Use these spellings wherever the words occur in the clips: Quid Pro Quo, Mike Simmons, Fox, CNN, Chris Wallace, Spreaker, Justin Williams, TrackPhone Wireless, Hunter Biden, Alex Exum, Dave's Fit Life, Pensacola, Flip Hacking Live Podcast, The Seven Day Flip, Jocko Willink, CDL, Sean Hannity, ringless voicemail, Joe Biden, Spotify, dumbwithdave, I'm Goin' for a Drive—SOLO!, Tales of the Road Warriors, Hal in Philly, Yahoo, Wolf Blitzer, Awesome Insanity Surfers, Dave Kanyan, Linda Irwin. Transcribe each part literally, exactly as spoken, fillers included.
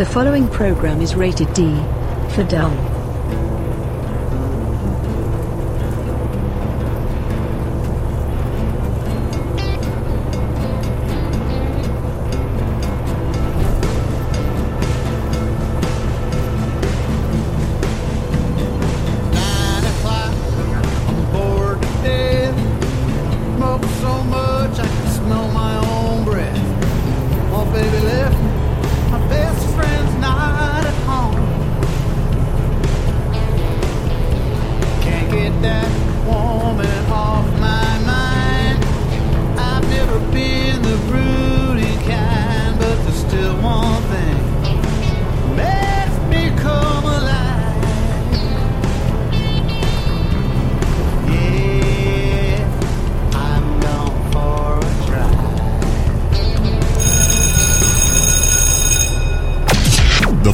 The following program is rated D for dumb.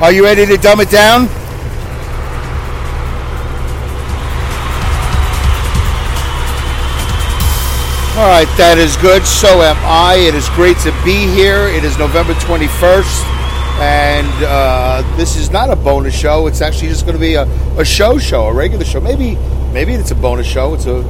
Are you ready to dumb it down? All right, that is good. So am I. It is great to be here. It is November twenty-first, and uh, this is not a bonus show. It's actually just going to be a, a show show, a regular show. Maybe maybe it's a bonus show. It's a.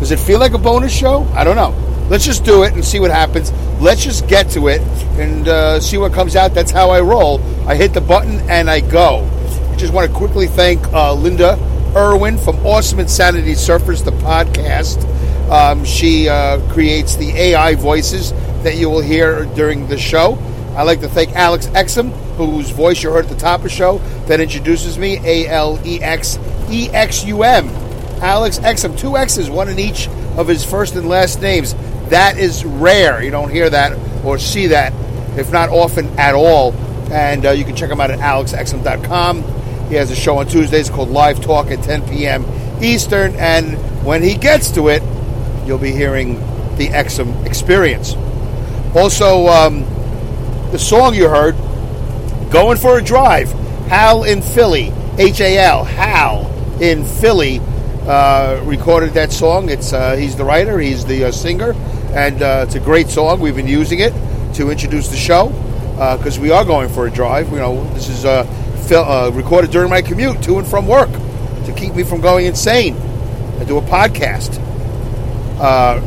Does it feel like a bonus show? I don't know. Let's just do it and see what happens. Let's just get to it and uh, see what comes out. That's how I roll. I hit the button and I go. I just want to quickly thank uh, Linda Irwin from Awesome Insanity Surfers, the podcast. Um, she uh, creates the A I voices that you will hear during the show. I'd like to thank Alex Exum, whose voice you heard at the top of the show, that introduces me, A L E X E X U M. Alex Exum, two X's, one in each of his first and last names. That is rare. You don't hear that or see that, if not often at all. And uh, you can check him out at alex exum dot com. He has a show on Tuesdays called Live Talk at ten p.m. Eastern. And when he gets to it, you'll be hearing the Exum Experience. Also, um, the song you heard, Going for a Drive, Hal in Philly, H A L, Hal in Philly, uh, recorded that song. It's uh, he's the writer, he's the uh, singer, and uh, it's a great song. We've been using it to introduce the show, because uh, we are going for a drive. You know, this is uh, fil- uh, recorded during my commute to and from work, to keep me from going insane. I do a podcast. Uh,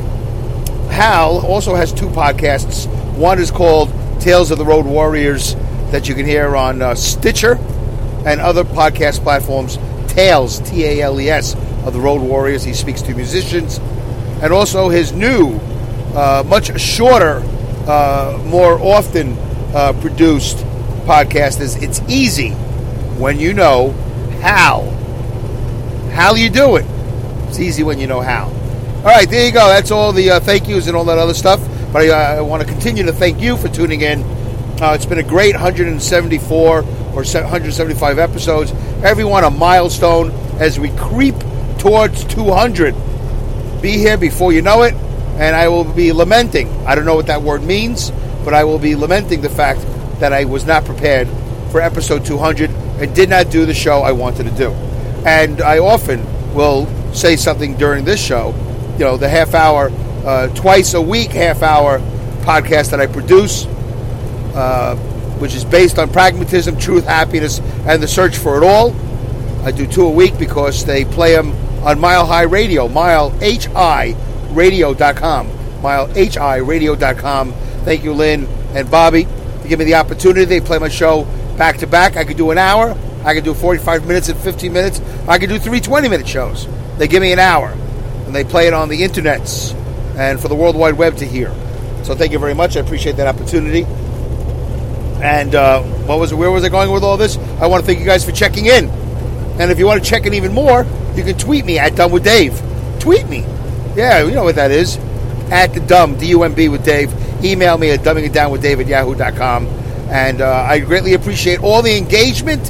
Hal also has two podcasts. One is called Tales of the Road Warriors that you can hear on uh, Stitcher and other podcast platforms. Tales, T A L E S, of the Road Warriors. He speaks to musicians. And also his new, uh, much shorter, uh, more often uh, produced podcast is It's Easy When You Know How. How you do it. It's easy when you know how. All right, there you go. That's all the uh, thank yous and all that other stuff. But I, uh, I want to continue to thank you for tuning in. Uh, it's been a great one hundred seventy-four or one hundred seventy-five episodes. Everyone a milestone as we creep towards two hundred. Be here before you know it, and I will be lamenting. I don't know what that word means, but I will be lamenting the fact that I was not prepared for episode two hundred and did not do the show I wanted to do. And I often will say something during this show. You know, the half hour, uh, twice a week half hour podcast that I produce, uh, which is based on pragmatism, truth, happiness, and the search for it all. I do two a week because they play them on Mile High Radio, mile hi radio dot com, mile hi radio dot com. Thank you, Lynn and Bobby, to give me the opportunity. They play my show back to back. I could do an hour. I could do forty-five minutes and fifteen minutes. I could do three twenty-minute shows. They give me an hour. And they play it on the internets and for the World Wide Web to hear. So thank you very much. I appreciate that opportunity. And uh, what was it, where was I going with all this? I want to thank you guys for checking in. And if you want to check in even more, you can tweet me at Dumb with Dave. Tweet me. Yeah, you know what that is. At the Dumb, D U M B with Dave. Email me at dumbingitdownwithdave at yahoo dot com. And uh, I greatly appreciate all the engagement,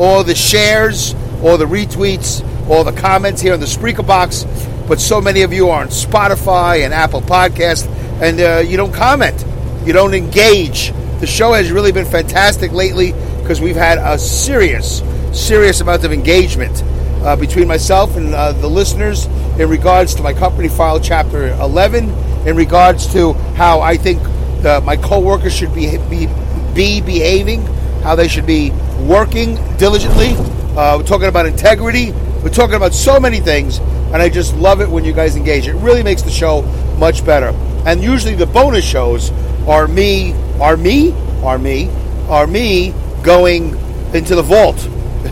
all the shares, all the retweets, all the comments here in the Spreaker box. But so many of you are on Spotify and Apple Podcast, and uh, you don't comment. You don't engage. The show has really been fantastic lately because we've had a serious, serious amount of engagement uh, between myself and uh, the listeners in regards to my company file Chapter eleven, in regards to how I think uh, my co-workers should be, be, be behaving, how they should be working diligently. Uh, we're talking about integrity. We're talking about so many things, and I just love it when you guys engage. It really makes the show much better. And usually the bonus shows are me, are me, are me, are me going into the vault,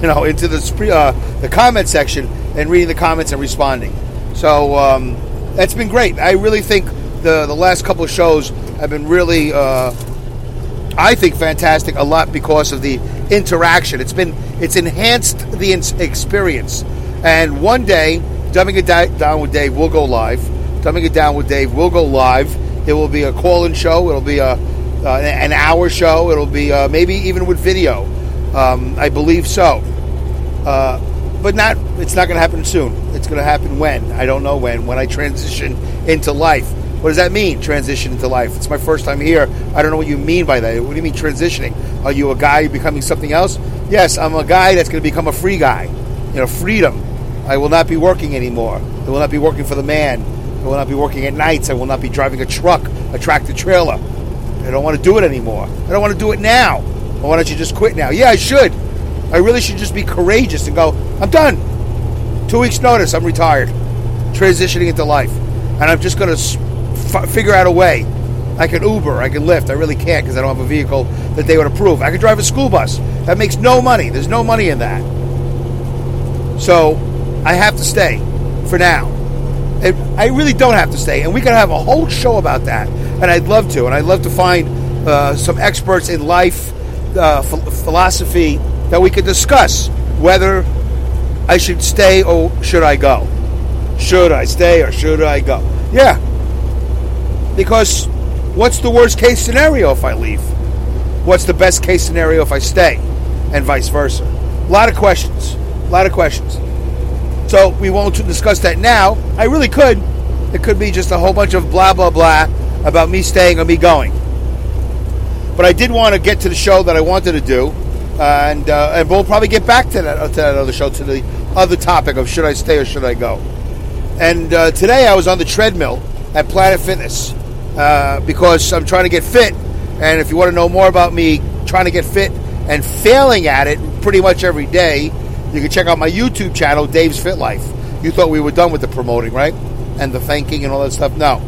you know, into the uh, the comment section and reading the comments and responding. So um, that's been great. I really think the the last couple of shows have been really, uh, I think, fantastic. A lot because of the interaction. It's been it's enhanced the in- experience. And one day, Dumbing It Down with Dave will go live. Dumbing It Down with Dave will go live. It will be a call-in show. It'll be a uh, an hour show. It'll be uh, maybe even with video. Um, I believe so. Uh, but not. It's not going to happen soon. It's going to happen when? I don't know when. When I transition into life. What does that mean, transition into life? It's my first time here. I don't know what you mean by that. What do you mean transitioning? Are you a guy becoming something else? Yes, I'm a guy that's going to become a free guy. You know, freedom. I will not be working anymore. I will not be working for the man. I will not be working at nights. I will not be driving a truck, a tractor trailer. I don't want to do it anymore. I don't want to do it now. Well, why don't you just quit now? Yeah, I should. I really should just be courageous and go, I'm done. Two weeks notice, I'm retired. Transitioning into life. And I'm just going to f- figure out a way. I can Uber. I can Lyft. I really can't because I don't have a vehicle that they would approve. I could drive a school bus. That makes no money. There's no money in that. So I have to stay for now. It, I really don't have to stay, and we could have a whole show about that, and I'd love to, and I'd love to find uh, some experts in life, uh, ph- philosophy, that we could discuss whether I should stay or should I go. Should I stay or should I go? Yeah, because what's the worst case scenario if I leave? What's the best case scenario if I stay? And vice versa. A lot of questions, a lot of questions. So we won't discuss that now. I really could. It could be just a whole bunch of blah, blah, blah about me staying or me going. But I did want to get to the show that I wanted to do. And uh, and we'll probably get back to that, to that other show, to the other topic of should I stay or should I go. And uh, today I was on the treadmill at Planet Fitness uh, because I'm trying to get fit. And if you want to know more about me trying to get fit and failing at it pretty much every day, you can check out my YouTube channel, Dave's Fit Life. You thought we were done with the promoting, right? And the thanking and all that stuff. No.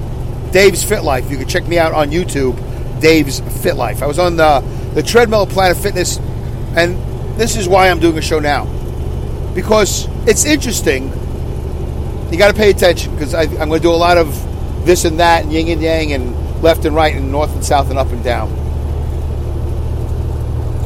Dave's Fit Life. You can check me out on YouTube, Dave's Fit Life. I was on the, the treadmill of Planet Fitness, and this is why I'm doing a show now. Because it's interesting. You got to pay attention, because I'm going to do a lot of this and that, and yin and yang, and left and right, and north and south, and up and down.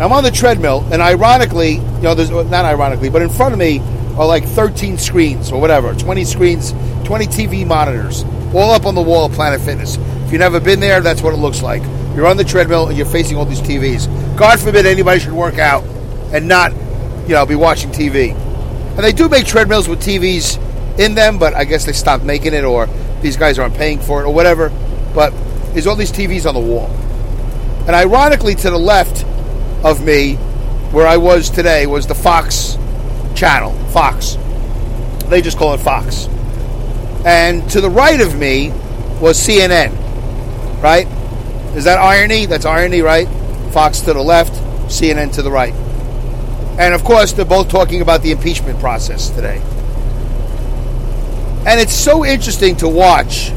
I'm on the treadmill, and ironically, you know, there's not ironically, but in front of me are like thirteen screens or whatever, twenty screens, twenty T V monitors, all up on the wall of Planet Fitness. If you've never been there, that's what it looks like. You're on the treadmill, and you're facing all these T Vs. God forbid anybody should work out and not, you know, be watching T V. And they do make treadmills with T Vs in them, but I guess they stopped making it, or these guys aren't paying for it or whatever. But there's all these T Vs on the wall. And ironically, to the left of me, where I was today, was the Fox channel. Fox. They just call it Fox. And to the right of me was C N N. Right? Is that irony? That's irony, right? Fox to the left, C N N to the right. And of course, they're both talking about the impeachment process today. And it's so interesting to watch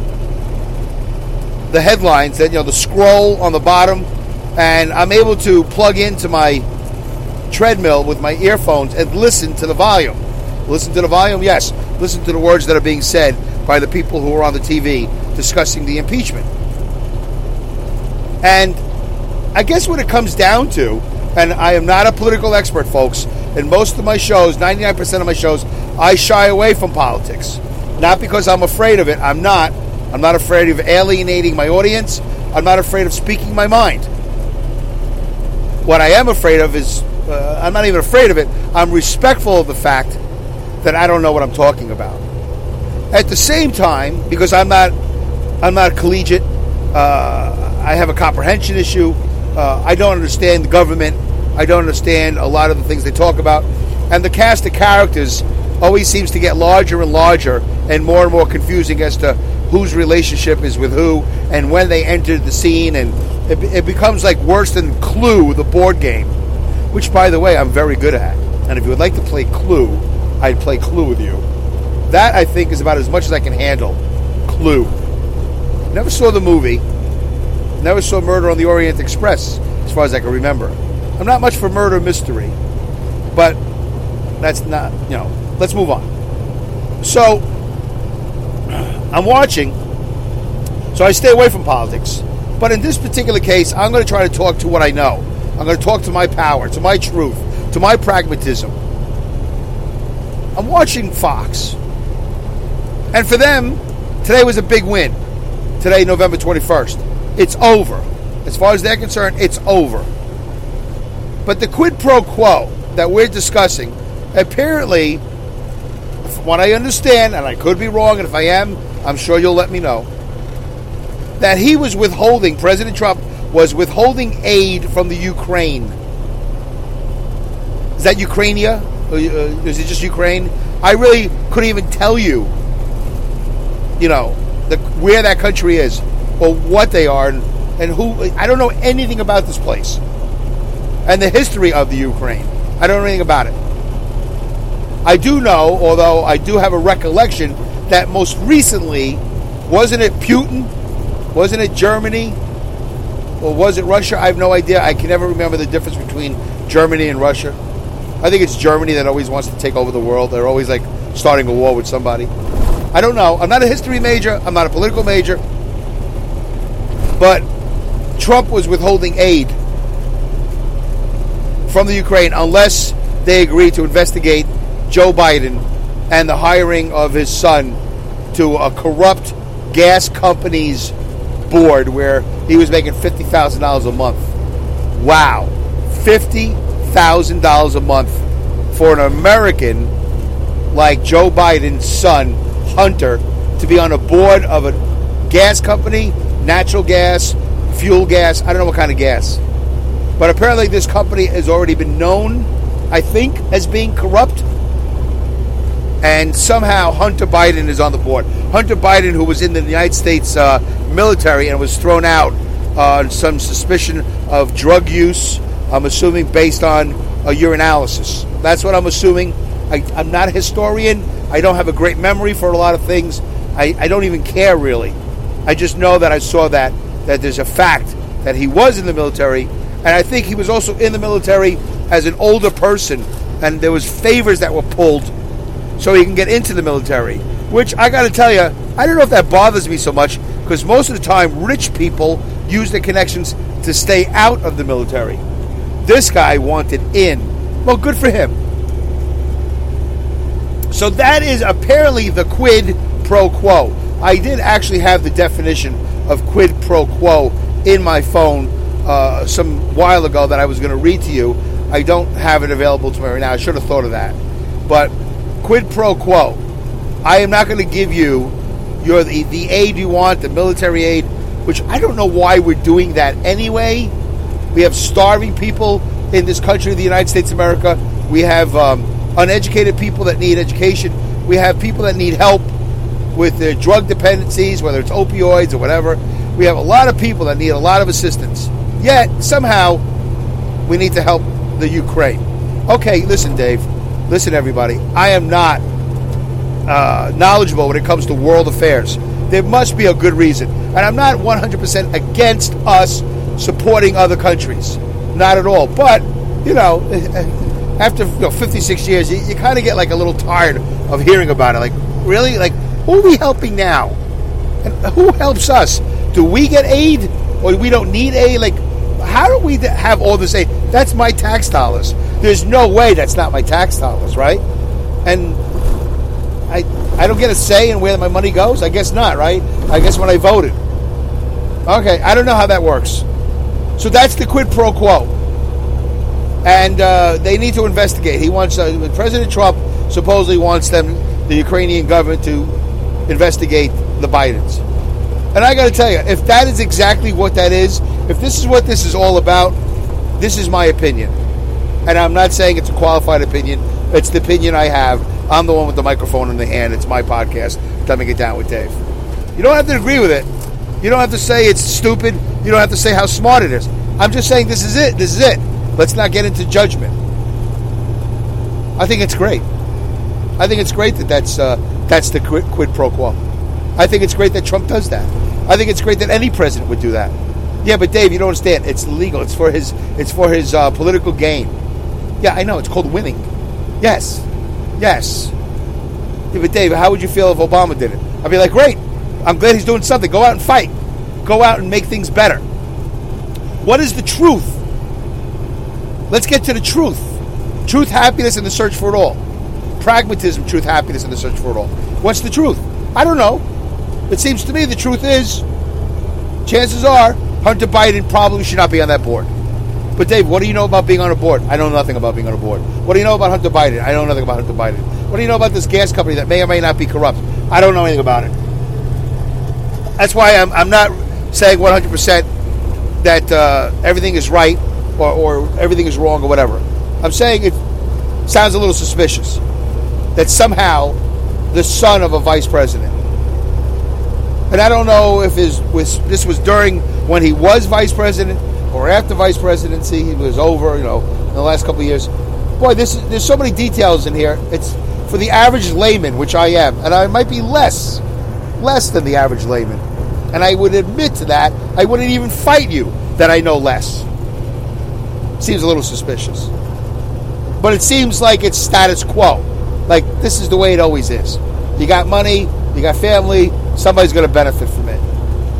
the headlines that, you know, the scroll on the bottom. And I'm able to plug into my treadmill with my earphones and listen to the volume. Listen to the volume? Yes. Listen to the words that are being said by the people who are on the T V discussing the impeachment. And I guess what it comes down to, and I am not a political expert, folks, in most of my shows, ninety-nine percent of my shows, I shy away from politics. Not because I'm afraid of it. I'm not. I'm not afraid of alienating my audience. I'm not afraid of speaking my mind. What I am afraid of is, uh, I'm not even afraid of it. I'm respectful of the fact that I don't know what I'm talking about. At the same time, because I'm not, I'm not a collegiate. Uh, I have a comprehension issue. Uh, I don't understand the government. I don't understand a lot of the things they talk about. And the cast of characters always seems to get larger and larger and more and more confusing as to whose relationship is with who and when they entered the scene. And it, it becomes like worse than Clue, the board game, which, by the way, I'm very good at. And if you would like to play Clue, I'd play Clue with you. That, I think, is about as much as I can handle. Clue. Never saw the movie. Never saw Murder on the Orient Express, as far as I can remember. I'm not much for murder mystery, but that's not, you know, let's move on. So, I'm watching, so I stay away from politics. But in this particular case, I'm going to try to talk to what I know. I'm going to talk to my power, to my truth, to my pragmatism. I'm watching Fox. And for them, today was a big win. Today, November twenty-first. It's over. As far as they're concerned, it's over. But the quid pro quo that we're discussing, apparently, from what I understand, and I could be wrong, and if I am, I'm sure you'll let me know, that he was withholding, President Trump was withholding aid from the Ukraine. Is that Ukrainia? Is it just Ukraine? I really couldn't even tell you, you know, the, where that country is, or what they are, and, and who. I don't know anything about this place, and the history of the Ukraine. I don't know anything about it. I do know, although I do have a recollection, that most recently, wasn't it Putin? Wasn't it Germany? Or was it Russia? I have no idea. I can never remember the difference between Germany and Russia. I think it's Germany that always wants to take over the world. They're always like starting a war with somebody. I don't know. I'm not a history major. I'm not a political major. But Trump was withholding aid from the Ukraine unless they agreed to investigate Joe Biden and the hiring of his son to a corrupt gas company's board where he was making fifty thousand dollars a month. Wow. fifty thousand dollars a month for an American like Joe Biden's son, Hunter, to be on a board of a gas company, natural gas, fuel gas, I don't know what kind of gas. But apparently this company has already been known, I think, as being corrupt. And somehow Hunter Biden is on the board. Hunter Biden, who was in the United States uh, military and was thrown out on uh, some suspicion of drug use, I'm assuming based on a urinalysis. That's what I'm assuming. I, I'm not a historian. I don't have a great memory for a lot of things. I, I don't even care, really. I just know that I saw that, that there's a fact that he was in the military. And I think he was also in the military as an older person. And there was favors that were pulled so he can get into the military, which I got to tell you, I don't know if that bothers me so much because most of the time rich people use their connections to stay out of the military. This guy wanted in. Well, good for him. So that is apparently the quid pro quo. I did actually have the definition of quid pro quo in my phone uh, some while ago that I was going to read to you. I don't have it available to me right now. I should have thought of that. But quid pro quo. I am not going to give you your the, the aid you want, the military aid, which I don't know why we're doing that anyway. We have starving people in this country, the United States of America. We have um, uneducated people that need education. We have people that need help with their drug dependencies, whether it's opioids or whatever. We have a lot of people that need a lot of assistance. Yet, somehow, we need to help the Ukraine. Okay, listen, Dave. Listen, everybody, I am not uh, knowledgeable when it comes to world affairs. There must be a good reason. And I'm not one hundred percent against us supporting other countries. Not at all. But, you know, after you know, fifty-six years, you, you kind of get like a little tired of hearing about it. Like, really? Like, who are we helping now? And who helps us? Do we get aid? Or we don't need aid? Like, how do we have all this aid? That's my tax dollars. There's no way that's not my tax dollars, right? And I I don't get a say in where my money goes? I guess not, right? I guess when I voted. Okay, I don't know how that works. So that's the quid pro quo. And uh, they need to investigate. He wants uh, President Trump supposedly wants them, the Ukrainian government, to investigate the Bidens. And I got to tell you, if that is exactly what that is, if this is what this is all about, this is my opinion. And I'm not saying it's a qualified opinion. It's the opinion I have. I'm the one with the microphone in the hand. It's my podcast, Dumbing It Down with Dave. You don't have to agree with it. You don't have to say it's stupid. You don't have to say how smart it is. I'm just saying this is it. This is it. Let's not get into judgment. I think it's great. I think it's great that that's, uh, that's the quid pro quo. I think it's great that Trump does that. I think it's great that any president would do that. Yeah, but Dave, you don't understand. It's legal. It's for his, it's for his uh, political gain. Yeah, I know. It's called winning. Yes. Yes. Yeah, but Dave, how would you feel if Obama did it? I'd be like, great. I'm glad he's doing something. Go out and fight. Go out and make things better. What is the truth? Let's get to the truth. Truth, happiness, and the search for it all. Pragmatism, truth, happiness, and the search for it all. What's the truth? I don't know. It seems to me the truth is, chances are, Hunter Biden probably should not be on that board. But Dave, what do you know about being on a board? I know nothing about being on a board. What do you know about Hunter Biden? I know nothing about Hunter Biden. What do you know about this gas company that may or may not be corrupt? I don't know anything about it. That's why I'm, I'm not saying one hundred percent that uh, everything is right or, or everything is wrong or whatever. I'm saying it sounds a little suspicious that somehow the son of a vice president, and I don't know if his, was, this was during when he was vice president or after vice presidency, he was over, you know, in the last couple of years. Boy, this, there's so many details in here. It's for the average layman, which I am, and I might be less, less than the average layman. And I would admit to that. I wouldn't even fight you that I know less. Seems a little suspicious. But it seems like it's status quo. Like, this is the way it always is. You got money, you got family, somebody's going to benefit from it.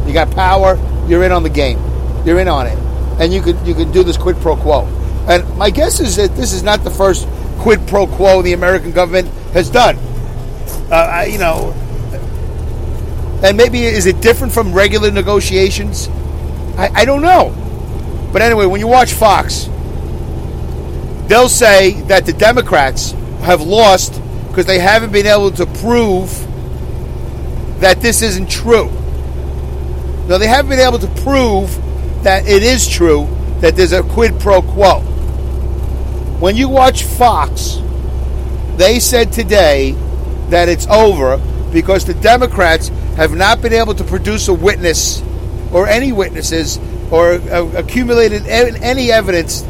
You got power, you're in on the game. You're in on it. And you could you could do this quid pro quo. And my guess is that this is not the first quid pro quo the American government has done. Uh, you know, and maybe is it different from regular negotiations? I, I don't know. But anyway, when you watch Fox, they'll say that the Democrats have lost because they haven't been able to prove that this isn't true. No, they haven't been able to prove that it is true, that there's a quid pro quo. When you watch Fox, they said today that it's over because the Democrats have not been able to produce a witness or any witnesses or uh, accumulated any evidence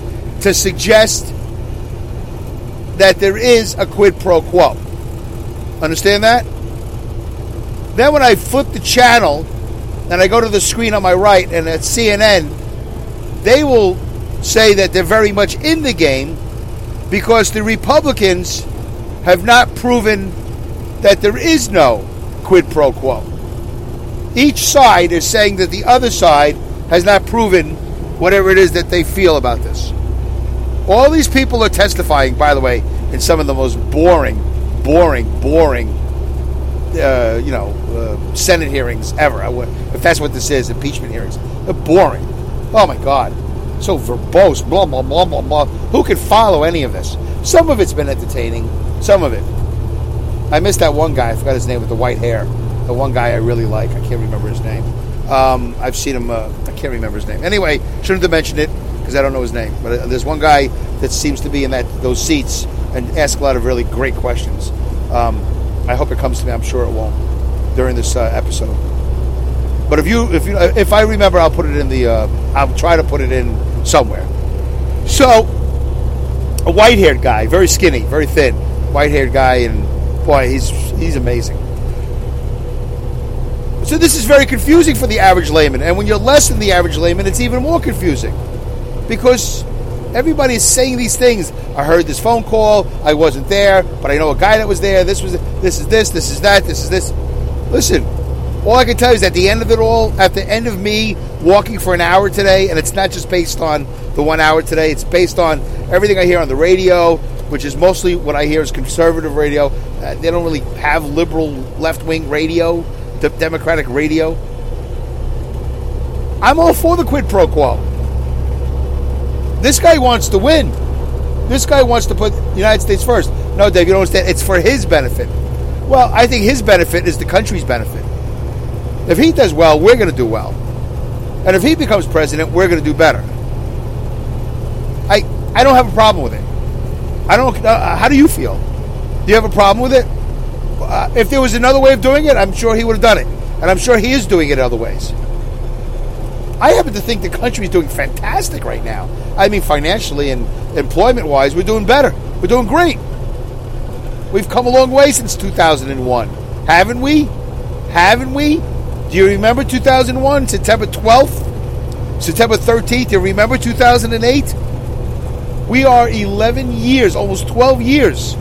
to suggest that there is a quid pro quo. Understand that? Then when I flip the channel and I go to the screen on my right and at C N N, they will say that they're very much in the game because the Republicans have not proven that there is no quid pro quo. Each side is saying that the other side has not proven whatever it is that they feel about this. All these people are testifying, by the way, in some of the most boring, boring, boring, uh, you know, uh, Senate hearings ever. I would, if that's what this is, impeachment hearings. They're boring. Oh, my God. So verbose, blah, blah, blah, blah, blah. Who can follow any of this? Some of it's been entertaining. Some of it. I missed that one guy. I forgot his name with the white hair. The one guy I really like. I can't remember his name. Um, I've seen him. Uh, I can't remember his name. Anyway, shouldn't have mentioned it because I don't know his name. But there's one guy that seems to be in that those seats and ask a lot of really great questions. Um, I hope it comes to me. I'm sure it won't during this uh, episode. But if you, if you, if I remember, I'll put it in the. Uh, I'll try to put it in somewhere. So, a white-haired guy, very skinny, very thin, white-haired guy, and boy, he's he's amazing. So this is very confusing for the average layman. And when you're less than the average layman, it's even more confusing. Because everybody is saying these things. I heard this phone call. I wasn't there. But I know a guy that was there. This was this is this. This is that. This is this. Listen, all I can tell you is at the end of it all, at the end of me walking for an hour today, and it's not just based on the one hour today. It's based on everything I hear on the radio, which is mostly what I hear is conservative radio. Uh, they don't really have liberal left-wing radio. The Democratic radio. I'm all for the quid pro quo. This guy wants to win. This guy wants to put the United States first. No, Dave, you don't understand. It's for his benefit. Well, I think his benefit is the country's benefit. If he does well, we're going to do well. And if he becomes president, we're going to do better. I I don't have a problem with it. I don't. Uh, how do you feel? Do you have a problem with it? Uh, if there was another way of doing it, I'm sure he would have done it. And I'm sure he is doing it other ways. I happen to think the country is doing fantastic right now. I mean, financially and employment-wise, we're doing better. We're doing great. We've come a long way since two thousand one. Haven't we? Haven't we? Do you remember two thousand one? September twelfth? September thirteenth? Do you remember two thousand eight? We are eleven years, almost twelve years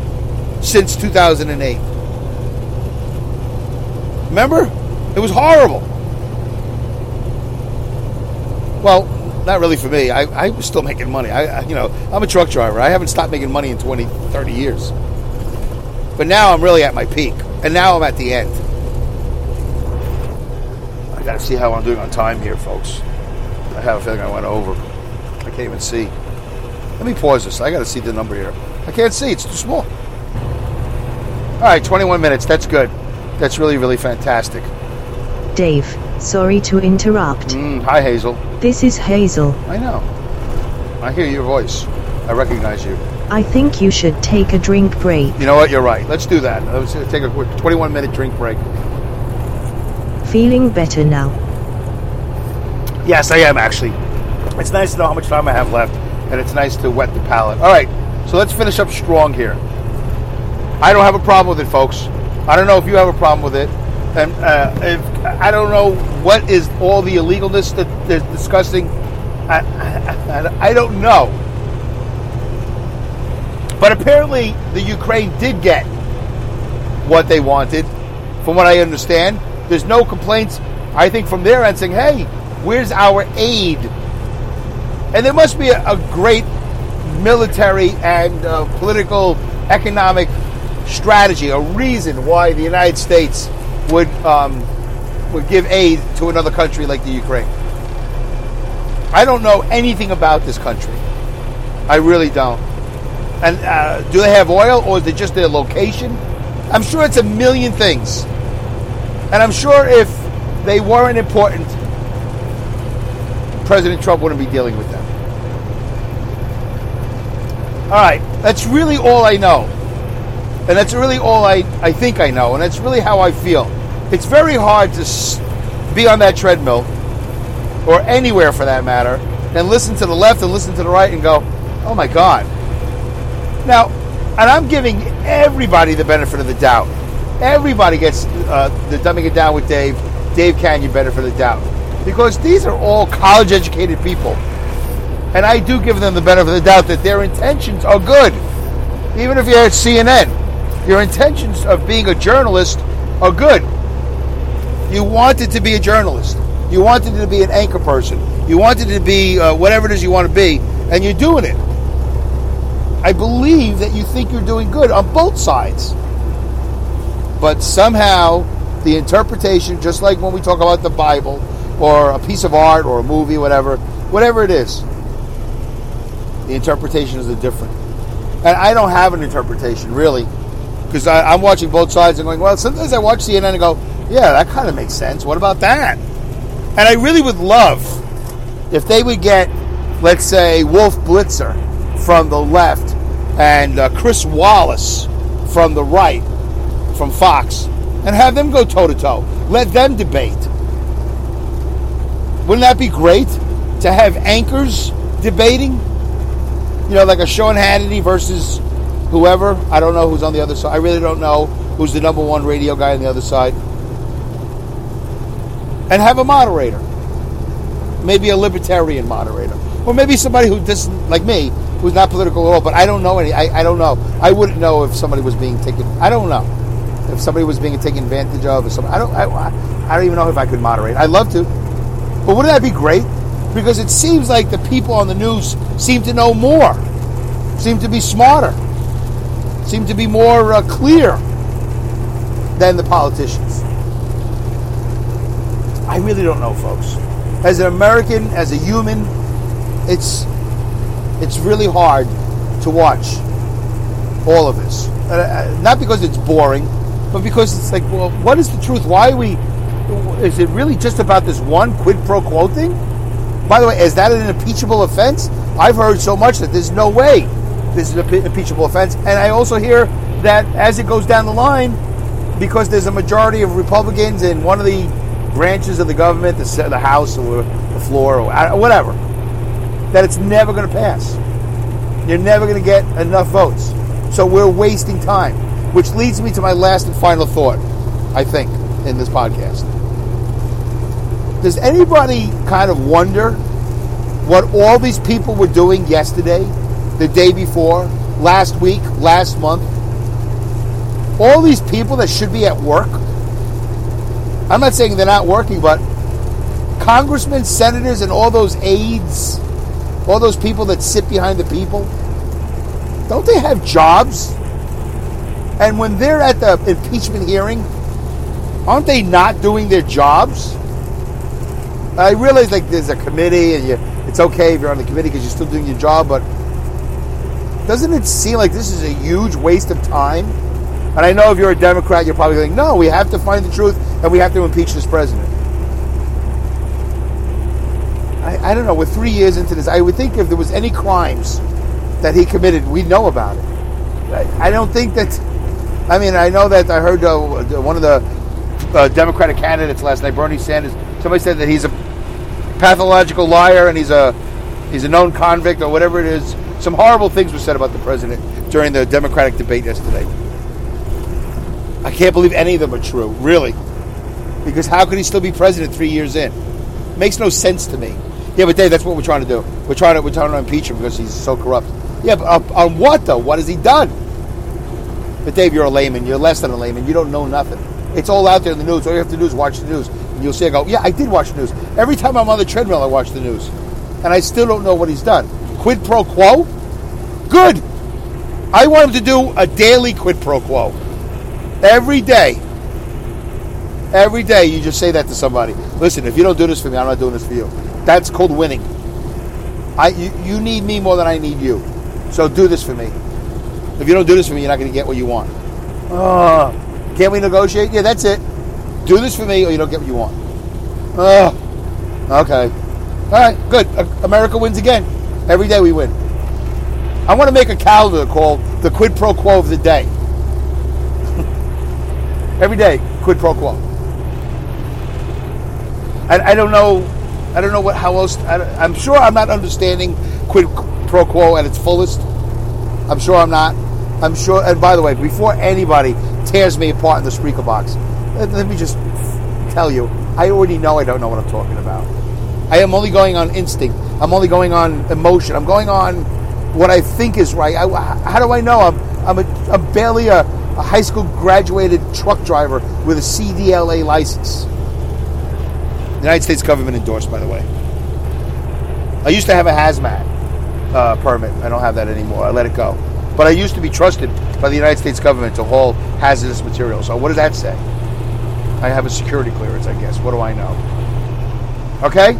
since two thousand eight. Remember? It was horrible. Well, not really for me. I, I was still making money. I, I, you know, I'm a truck driver. I haven't stopped making money in twenty, thirty years. But now I'm really at my peak. And now I'm at the end. I gotta see how I'm doing on time here, folks. I have a feeling I went over. I can't even see. Let me pause this. I gotta see the number here. I can't see. It's too small. All right, twenty-one minutes. That's good. That's really, really fantastic. Dave, sorry to interrupt. Mm, hi, Hazel. This is Hazel. I know. I hear your voice. I recognize you. I think you should take a drink break. You know what? You're right. Let's do that. Let's take a quick twenty-one minute drink break. Feeling better now? Yes, I am, actually. It's nice to know how much time I have left, and it's nice to wet the palate. All right, so let's finish up strong here. I don't have a problem with it, folks. I don't know if you have a problem with it. And uh, if, I don't know what is all the illegalness that they're discussing. I, I, I don't know. But apparently, the Ukraine did get what they wanted. From what I understand, there's no complaints, I think, from their end saying, hey, where's our aid? And there must be a, a great military and uh, political, economic strategy, a reason why the United States would um, would give aid to another country like the Ukraine. I don't know anything about this country. I really don't. And uh, do they have oil, or is it just their location? I'm sure it's a million things. And I'm sure if they weren't important, President Trump wouldn't be dealing with them. All right, that's really all I know. And that's really all I, I think I know. And that's really how I feel. It's very hard to be on that treadmill, or anywhere for that matter, and listen to the left and listen to the right and go, oh my God. Now, and I'm giving everybody the benefit of the doubt. Everybody gets uh, the Dumbing It Down with Dave, Dave Kanyan benefit of the doubt. Because these are all college-educated people. And I do give them the benefit of the doubt that their intentions are good. Even if you're at C N N, your intentions of being a journalist are good. You wanted to be a journalist. You wanted to be an anchor person. You wanted to be uh, whatever it is you want to be, and you're doing it. I believe that you think you're doing good on both sides. But somehow, the interpretation, just like when we talk about the Bible, or a piece of art, or a movie, whatever, whatever it is, the interpretation is different. And I don't have an interpretation, really, because I'm watching both sides and going, well, sometimes I watch C N N and go, yeah, that kind of makes sense. What about that? And I really would love if they would get, let's say, Wolf Blitzer from the left and uh, Chris Wallace from the right, from Fox, and have them go toe-to-toe. Let them debate. Wouldn't that be great to have anchors debating? You know, like a Sean Hannity versus whoever. I don't know who's on the other side. I really don't know who's the number one radio guy on the other side. And have a moderator. Maybe a libertarian moderator. Or maybe somebody who doesn't, like me, who's not political at all, but I don't know any. I, I don't know. I wouldn't know if somebody was being taken. I don't know. If somebody was being taken advantage of or something. I don't, I, I don't even know if I could moderate. I'd love to. But wouldn't that be great? Because it seems like the people on the news seem to know more, seem to be smarter, seem to be more uh, clear than the politicians. I really don't know, folks. As an American, as a human, it's it's really hard to watch all of this. Uh, not because it's boring, but because it's like, well, what is the truth? Why are we... Is it really just about this one quid pro quo thing? By the way, is that an impeachable offense? I've heard so much that there's no way this is an impeachable offense. And I also hear that as it goes down the line, because there's a majority of Republicans in one of the branches of the government, the, the House or the floor or whatever, that it's never going to pass. You're never going to get enough votes. So we're wasting time, which leads me to my last and final thought, I think, in this podcast. Does anybody kind of wonder what all these people were doing yesterday, the day before, last week, last month? All these people that should be at work. I'm not saying they're not working, but congressmen, senators, and all those aides, all those people that sit behind the people, don't they have jobs? And when they're at the impeachment hearing, aren't they not doing their jobs? I realize, like, there's a committee, and you, it's okay if you're on the committee because you're still doing your job, but doesn't it seem like this is a huge waste of time? And I know if you're a Democrat, you're probably going, no, we have to find the truth, and we have to impeach this president. I, I don't know. We're three years into this. I would think if there was any crimes that he committed, we'd know about it. I, I don't think that... I mean, I know that I heard uh, one of the uh, Democratic candidates last night, Bernie Sanders, somebody said that he's a pathological liar and he's a he's a known convict or whatever it is. Some horrible things were said about the president during the Democratic debate yesterday. I can't believe any of them are true, really. Because how could he still be president three years in? Makes no sense to me. Yeah, but Dave, that's what we're trying to do. We're trying to we're trying to impeach him because he's so corrupt. Yeah, but on, on what though? What has he done? But Dave, you're a layman. You're less than a layman. You don't know nothing. It's all out there in the news. All you have to do is watch the news. And you'll see, I go, yeah, I did watch the news. Every time I'm on the treadmill, I watch the news. And I still don't know what he's done. Quid pro quo? Good. I want him to do a daily quid pro quo. Every day. Every day you just say that to somebody. Listen, if you don't do this for me, I'm not doing this for you. That's called winning. I You, you need me more than I need you. So do this for me. If you don't do this for me, you're not going to get what you want. Uh, can't we negotiate? Yeah, that's it. Do this for me or you don't get what you want. Oh, okay. All right, good. America wins again. Every day we win. I want to make a calendar called the quid pro quo of the day. Every day, quid pro quo. I, I don't know. I don't know what how else. I, I'm sure I'm not understanding quid pro quo at its fullest. I'm sure I'm not. I'm sure. And by the way, before anybody tears me apart in the Spreaker box, let me just tell you, I already know I don't know what I'm talking about. I am only going on instinct. I'm only going on emotion. I'm going on what I think is right. I, how do I know? I'm I'm, a, I'm barely a, a high school graduated truck driver with a C D L A license. The United States government endorsed, by the way. I used to have a hazmat uh, permit. I don't have that anymore. I let it go. But I used to be trusted by the United States government to haul hazardous materials. So what does that say? I have a security clearance, I guess. What do I know? Okay?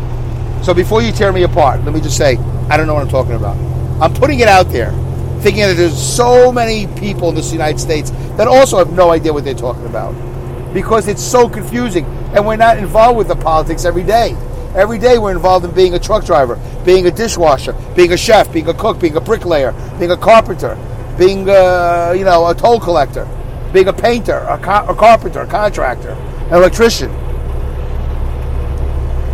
So before you tear me apart, let me just say, I don't know what I'm talking about. I'm putting it out there, thinking that there's so many people in this United States that also have no idea what they're talking about. Because it's so confusing, and we're not involved with the politics every day. Every day we're involved in being a truck driver, being a dishwasher, being a chef, being a cook, being a bricklayer, being a carpenter, being a, you know, a toll collector, being a painter, a, car- a carpenter, a contractor, an electrician.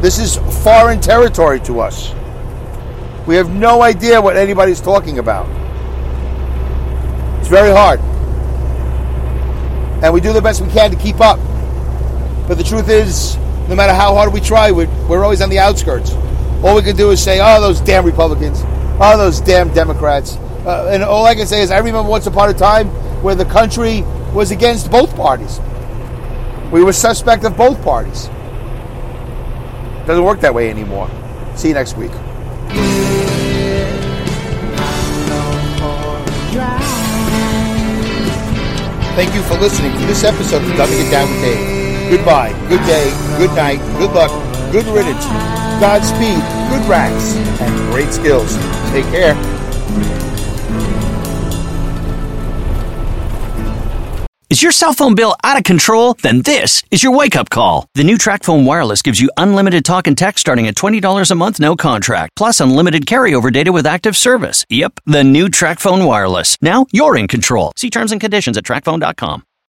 This is foreign territory to us. We have no idea what anybody's talking about. It's very hard. And we do the best we can to keep up. But the truth is, no matter how hard we try, we're, we're always on the outskirts. All we can do is say, oh, those damn Republicans. Oh, those damn Democrats. Uh, and all I can say is, I remember once upon a time where the country was against both parties. We were suspect of both parties. Doesn't work that way anymore. See you next week. Thank you for listening to this episode of Dumbing It Down with Dave. Goodbye, good day, good night, good luck, good riddance, Godspeed, good rats, and great skills. Take care. Is your cell phone bill out of control? Then this is your wake-up call. The new TrackPhone Wireless gives you unlimited talk and text starting at twenty dollars a month, no contract, plus unlimited carryover data with active service. Yep, the new TrackPhone Wireless. Now you're in control. See terms and conditions at track phone dot com.